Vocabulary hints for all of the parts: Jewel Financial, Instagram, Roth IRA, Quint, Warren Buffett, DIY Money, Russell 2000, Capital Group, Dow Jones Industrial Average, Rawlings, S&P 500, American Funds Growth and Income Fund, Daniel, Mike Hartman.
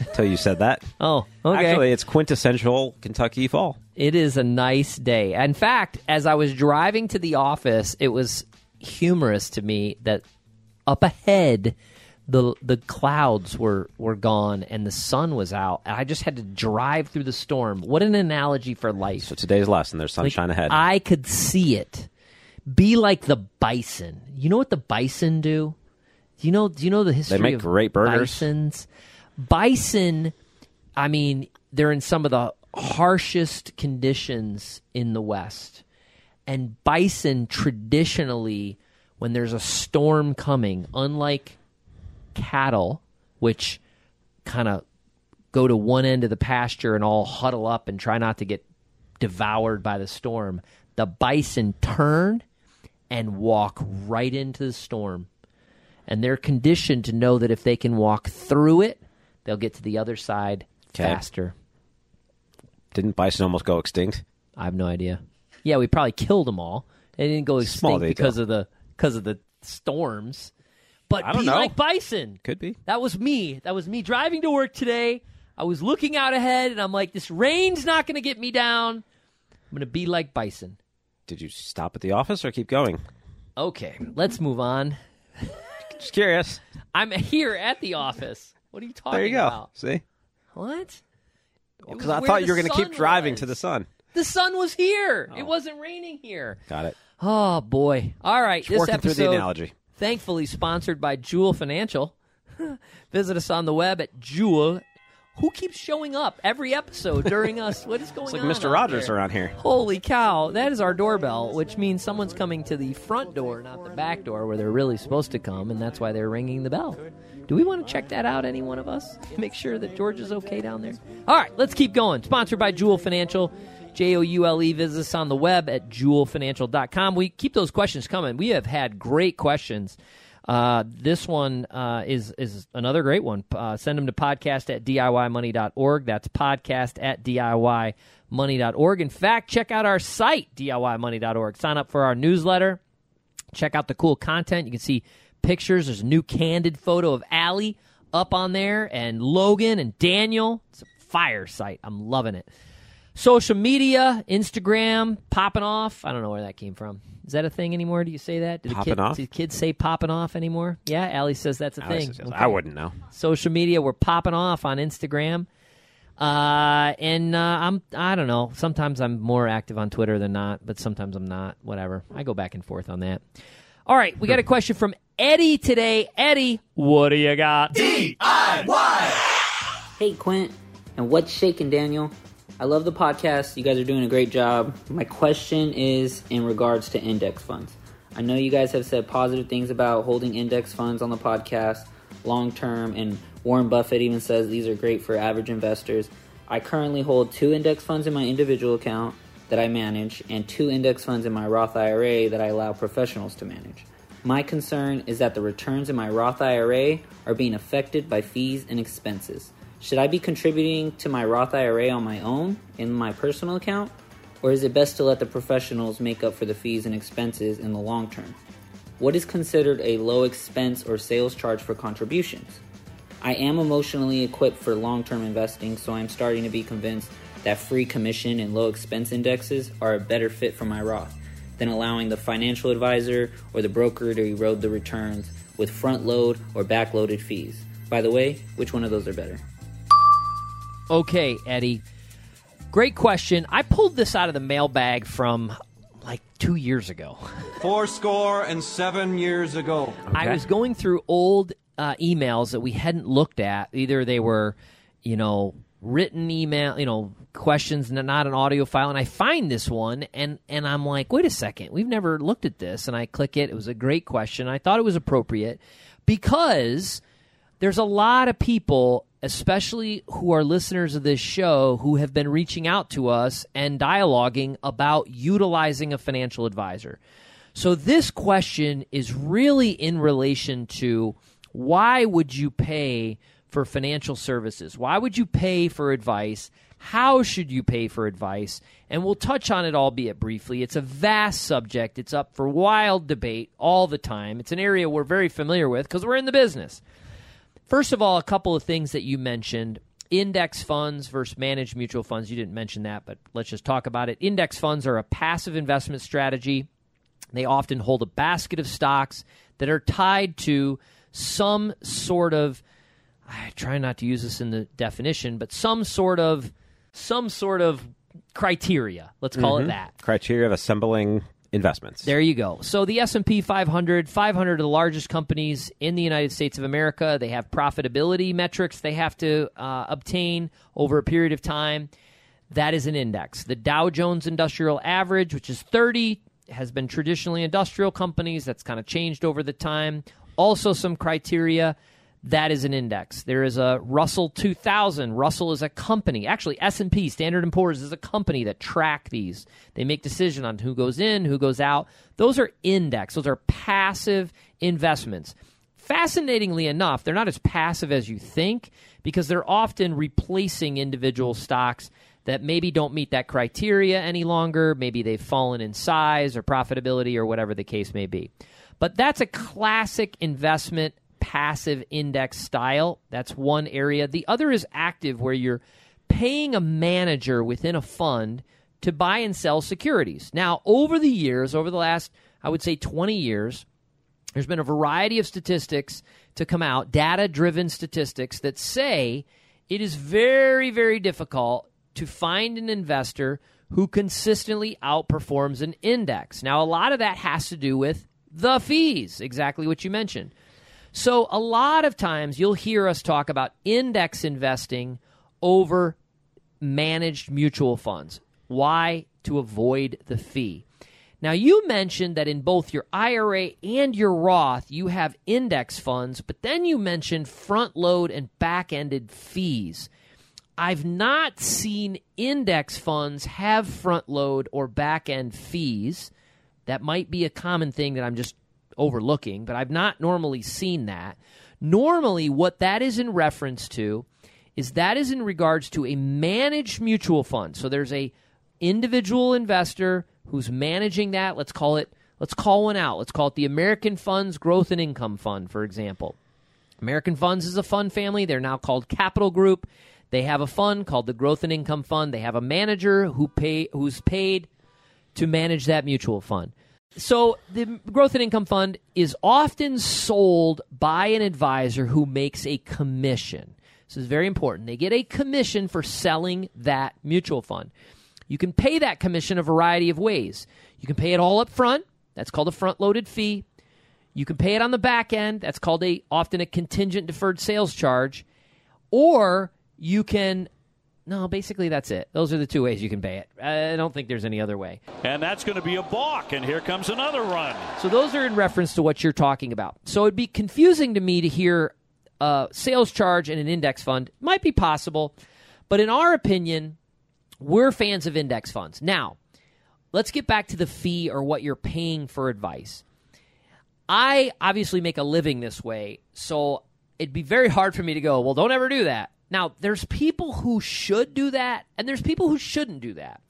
until you said that. Oh, okay. Actually, it's quintessential Kentucky fall. It is a nice day. In fact, as I was driving to the office, it was humorous to me that up ahead, the clouds were gone and the sun was out. I just had to drive through the storm. What an analogy for life. So today's lesson, there's sunshine ahead. I could see it. Be like the bison. You know what the bison do? Do you know the history of bison? They make great burgers. Bison, I mean, they're in some of the harshest conditions in the West. And bison traditionally, when there's a storm coming, unlike cattle, which kind of go to one end of the pasture and all huddle up and try not to get devoured by the storm, the bison turn and walk right into the storm. And they're conditioned to know that if they can walk through it, they'll get to the other side faster. Didn't bison almost go extinct? I have no idea. Yeah, we probably killed them all. They didn't go extinct because of the storms. But like bison. Could be. That was me. That was me driving to work today. I was looking out ahead, and I'm like, this rain's not going to get me down. I'm going to be like bison. Did you stop at the office or keep going? Okay, let's move on. Just curious. I'm here at the office. What are you talking about? There you go. About? See? What? Because I thought you were going to keep driving to the sun. The sun was here. Oh. It wasn't raining here. Got it. Oh, boy. All right. Just this working episode, through the analogy. Thankfully sponsored by Jewel Financial. Visit us on the web at Jewel. Who keeps showing up every episode during us? What is going on? It's like Mr. Rogers around here. Holy cow. That is our doorbell, which means someone's coming to the front door, not the back door, where they're really supposed to come, and that's why they're ringing the bell. Do we want to check that out, any one of us? Make sure that George is okay down there. All right, let's keep going. Sponsored by Jewel Financial, Joule. Visit us on the web at jewelfinancial.com. We keep those questions coming. We have had great questions. This one is another great one. Send them to podcast@DIYmoney.org. That's podcast@DIYmoney.org. In fact, check out our site, DIYmoney.org. Sign up for our newsletter. Check out the cool content. You can see pictures. There's a new candid photo of Allie up on there, and Logan and Daniel. It's a fire site. I'm loving it. Social media, Instagram, popping off. I don't know where that came from. Is that a thing anymore? Do you say that? Do kids say popping off anymore? Yeah, Allie says that's a thing. Okay. I wouldn't know. Social media, we're popping off on Instagram. I don't know. Sometimes I'm more active on Twitter than not, but sometimes I'm not. Whatever. I go back and forth on that. All right, we got a question from Eddie today. Eddie, what do you got? DIY! Hey, Quint, and what's shaking, Daniel? I love the podcast. You guys are doing a great job. My question is in regards to index funds. I know you guys have said positive things about holding index funds on the podcast long-term, and Warren Buffett even says these are great for average investors. I currently hold 2 index funds in my individual account that I manage and 2 index funds in my Roth IRA that I allow professionals to manage. My concern is that the returns in my Roth IRA are being affected by fees and expenses. Should I be contributing to my Roth IRA on my own in my personal account, or is it best to let the professionals make up for the fees and expenses in the long term? What is considered a low expense or sales charge for contributions? I am emotionally equipped for long-term investing, so I'm starting to be convinced that free commission and low expense indexes are a better fit for my Roth than allowing the financial advisor or the broker to erode the returns with front-load or back-loaded fees. By the way, which one of those are better? Okay, Eddie. Great question. I pulled this out of the mailbag from like 2 years ago. 407 years ago. Okay. I was going through old emails that we hadn't looked at. Either they were, written email, questions, not an audio file. And I find this one, and I'm like, wait a second. We've never looked at this. And I click it. It was a great question. I thought it was appropriate because there's a lot of people especially who are listeners of this show who have been reaching out to us and dialoguing about utilizing a financial advisor. So this question is really in relation to why would you pay for financial services? Why would you pay for advice? How should you pay for advice? And we'll touch on it, albeit briefly. It's a vast subject. It's up for wild debate all the time. It's an area we're very familiar with because we're in the business. First of all, a couple of things that you mentioned, index funds versus managed mutual funds. You didn't mention that, but let's just talk about it. Index funds are a passive investment strategy. They often hold a basket of stocks that are tied to some sort of, I try not to use this in the definition, but some sort of criteria. Let's call it that. Criteria of assembling investments. There you go. So the S&P 500, 500 of the largest companies in the United States of America. They have profitability metrics they have to obtain over a period of time. That is an index. The Dow Jones Industrial Average, which is 30, has been traditionally industrial companies. That's kind of changed over the time. Also some criteria. That is an index. There is a Russell 2000. Russell is a company. Actually, S&P, Standard & Poor's, is a company that track these. They make decision on who goes in, who goes out. Those are index. Those are passive investments. Fascinatingly enough, they're not as passive as you think because they're often replacing individual stocks that maybe don't meet that criteria any longer. Maybe they've fallen in size or profitability or whatever the case may be. But that's a classic investment passive index style. That's one area. The other is active, where you're paying a manager within a fund to buy and sell securities. Now, over the years, over the last, I would say 20 years, there's been a variety of statistics to come out, data-driven statistics that say it is very, very difficult to find an investor who consistently outperforms an index. Now, a lot of that has to do with the fees, exactly what you mentioned. So a lot of times you'll hear us talk about index investing over managed mutual funds. Why? To avoid the fee. Now, you mentioned that in both your IRA and your Roth, you have index funds, but then you mentioned front-load and back-ended fees. I've not seen index funds have front-load or back-end fees. That might be a common thing that I'm just overlooking, but I've not normally seen that. Normally, what that is in reference to is that is in regards to a managed mutual fund. So there's a individual investor who's managing that. Let's call one out. Let's call it the American Funds Growth and Income Fund, for example. American Funds is a fund family. They're now called Capital Group. They have a fund called the Growth and Income Fund. They have a manager who's paid to manage that mutual fund. So the Growth and Income Fund is often sold by an advisor who makes a commission. This is very important. They get a commission for selling that mutual fund. You can pay that commission a variety of ways. You can pay it all up front. That's called a front-loaded fee. You can pay it on the back end. That's called often a contingent deferred sales charge. Or you can... No, basically that's it. Those are the two ways you can pay it. I don't think there's any other way. And that's going to be a balk, and here comes another run. So those are in reference to what you're talking about. So it'd be confusing to me to hear a sales charge and an index fund. It might be possible, but in our opinion, we're fans of index funds. Now, let's get back to the fee or what you're paying for advice. I obviously make a living this way, so it'd be very hard for me to go, well, don't ever do that. Now, there's people who should do that, and there's people who shouldn't do that.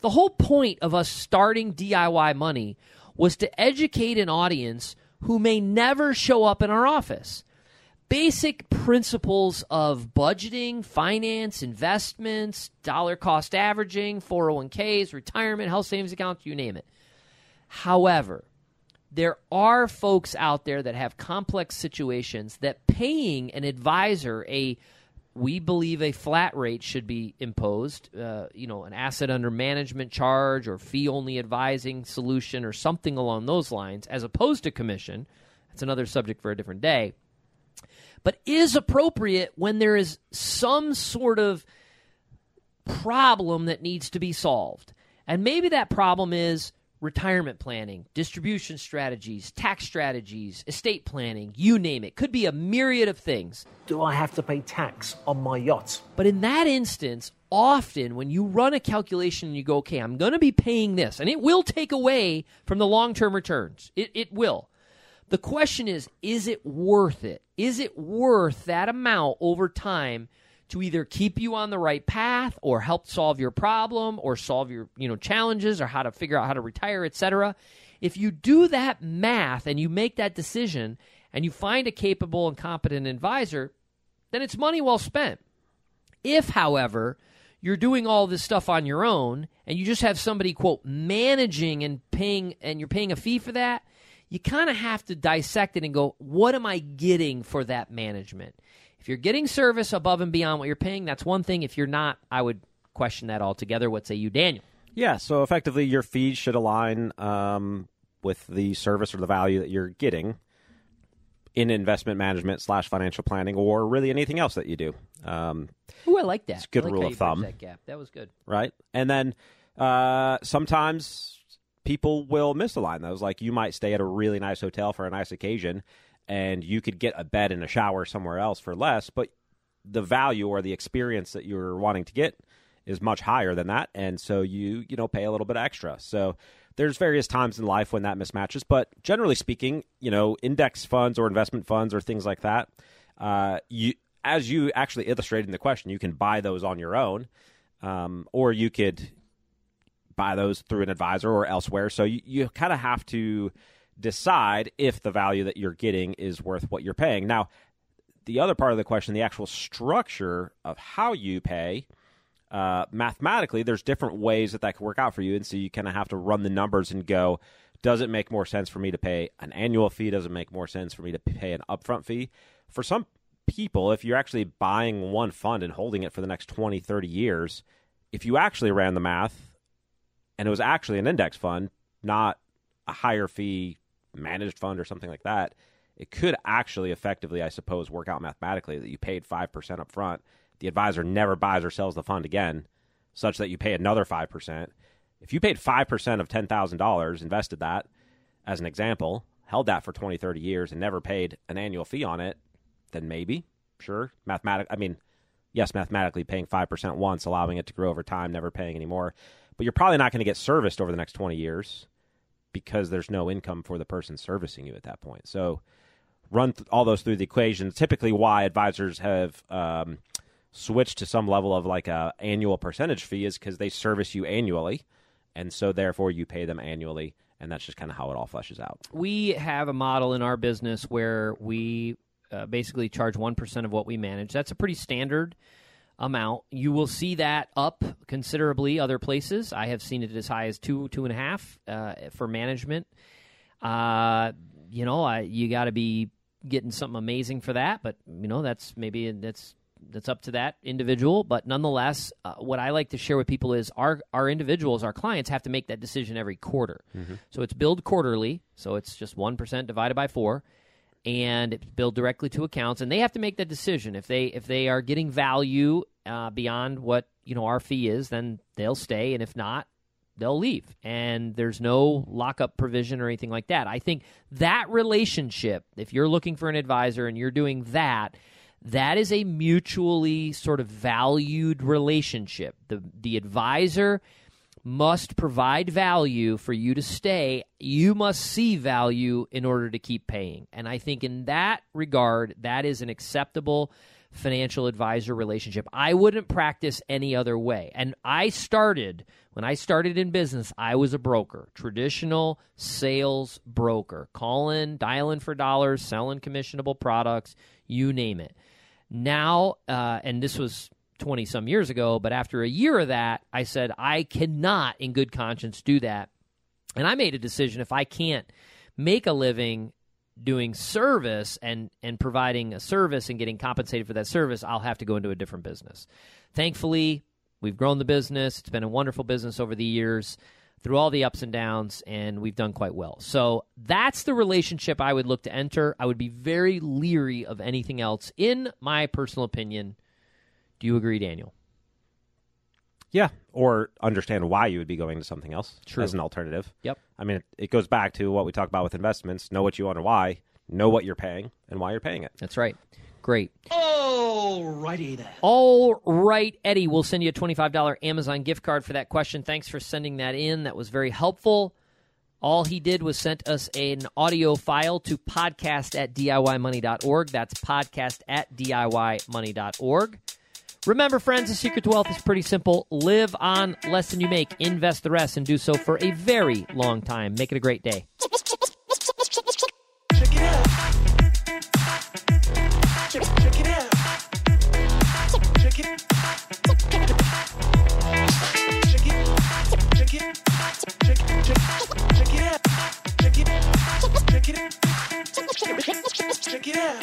The whole point of us starting DIY Money was to educate an audience who may never show up in our office. Basic principles of budgeting, finance, investments, dollar cost averaging, 401ks, retirement, health savings accounts, you name it. However, there are folks out there that have complex situations that paying an advisor we believe a flat rate should be imposed, an asset under management charge or fee-only advising solution or something along those lines, as opposed to commission. That's another subject for a different day. But is appropriate when there is some sort of problem that needs to be solved. And maybe that problem is retirement planning, distribution strategies, tax strategies, estate planning, you name it. Could be a myriad of things. Do I have to pay tax on my yacht? But in that instance, often when you run a calculation and you go, okay, I'm going to be paying this, and it will take away from the long-term returns. It will. The question is it worth it? Is it worth that amount over time to either keep you on the right path or help solve your problem or solve your challenges or how to figure out how to retire, etc.? If you do that math and you make that decision and you find a capable and competent advisor, then it's money well spent. If, however, you're doing all this stuff on your own and you just have somebody, quote, managing and paying, and you're paying a fee for that, you kind of have to dissect it and go, what am I getting for that management? If you're getting service above and beyond what you're paying, that's one thing. If you're not, I would question that altogether. What say you, Daniel? Yeah, so effectively your fees should align with the service or the value that you're getting in investment management / financial planning or really anything else that you do. Ooh, I like that. It's a good rule of thumb. That gap. That was good. Right? And then sometimes people will misalign those. Like you might stay at a really nice hotel for a nice occasion and you could get a bed and a shower somewhere else for less, but the value or the experience that you're wanting to get is much higher than that. And so you pay a little bit extra. So there's various times in life when that mismatches, but generally speaking, index funds or investment funds or things like that, as you actually illustrated in the question, you can buy those on your own, or you could buy those through an advisor or elsewhere. So you kind of have to decide if the value that you're getting is worth what you're paying. Now, the other part of the question, the actual structure of how you pay, mathematically, there's different ways that could work out for you. And so you kind of have to run the numbers and go, does it make more sense for me to pay an annual fee? Does it make more sense for me to pay an upfront fee? For some people, if you're actually buying one fund and holding it for the next 20, 30 years, if you actually ran the math, and it was actually an index fund, not a higher fee managed fund or something like that, it could actually effectively, I suppose, work out mathematically that you paid 5% up front. The advisor never buys or sells the fund again, such that you pay another 5%. If you paid 5% of $10,000, invested that, as an example, held that for 20, 30 years and never paid an annual fee on it, then maybe, sure, mathematically paying 5% once, allowing it to grow over time, never paying anymore. But you're probably not going to get serviced over the next 20 years because there's no income for the person servicing you at that point. So run all those through the equation. Typically why advisors have switched to some level of like a annual percentage fee is because they service you annually. And so therefore you pay them annually. And that's just kind of how it all fleshes out. We have a model in our business where we basically charge 1% of what we manage. That's a pretty standard amount. You will see that up considerably other places. I have seen it as high as 2.5 for management. You got to be getting something amazing for that, but that's up to that individual. But nonetheless, what I like to share with people is our individuals, our clients have to make that decision every quarter. Mm-hmm. So it's billed quarterly. So it's just 1% divided by 4. And it's billed directly to accounts, and they have to make that decision. If they are getting value beyond what our fee is, then they'll stay, and if not, they'll leave. And there's no lockup provision or anything like that. I think that relationship, if you're looking for an advisor and you're doing that, that is a mutually sort of valued relationship. The advisor must provide value for you to stay. You must see value in order to keep paying. And I think in that regard, that is an acceptable financial advisor relationship. I wouldn't practice any other way. And when I started in business, I was a broker, traditional sales broker, calling, dialing for dollars, selling commissionable products, you name it. Now, and this was 20 some years ago, but after a year of that, I said, I cannot in good conscience do that. And I made a decision, if I can't make a living doing service and providing a service and getting compensated for that service, I'll have to go into a different business. Thankfully, we've grown the business. It's been a wonderful business over the years through all the ups and downs, and we've done quite well. So that's the relationship I would look to enter. I would be very leery of anything else, in my personal opinion. Do you agree, Daniel? Yeah, or understand why you would be going to something else as an alternative. Yep. I mean, it goes back to what we talk about with investments. Know what you want and why. Know what you're paying and why you're paying it. That's right. Great. All righty then. All right, Eddie. We'll send you a $25 Amazon gift card for that question. Thanks for sending that in. That was very helpful. All he did was sent us an audio file to podcast@DIYmoney.org. That's podcast@DIYmoney.org. Remember, friends, the secret to wealth is pretty simple. Live on less than you make. Invest the rest and do so for a very long time. Make it a great day. Check it out. Check it out. Check it. Check it. Check it. Check it out.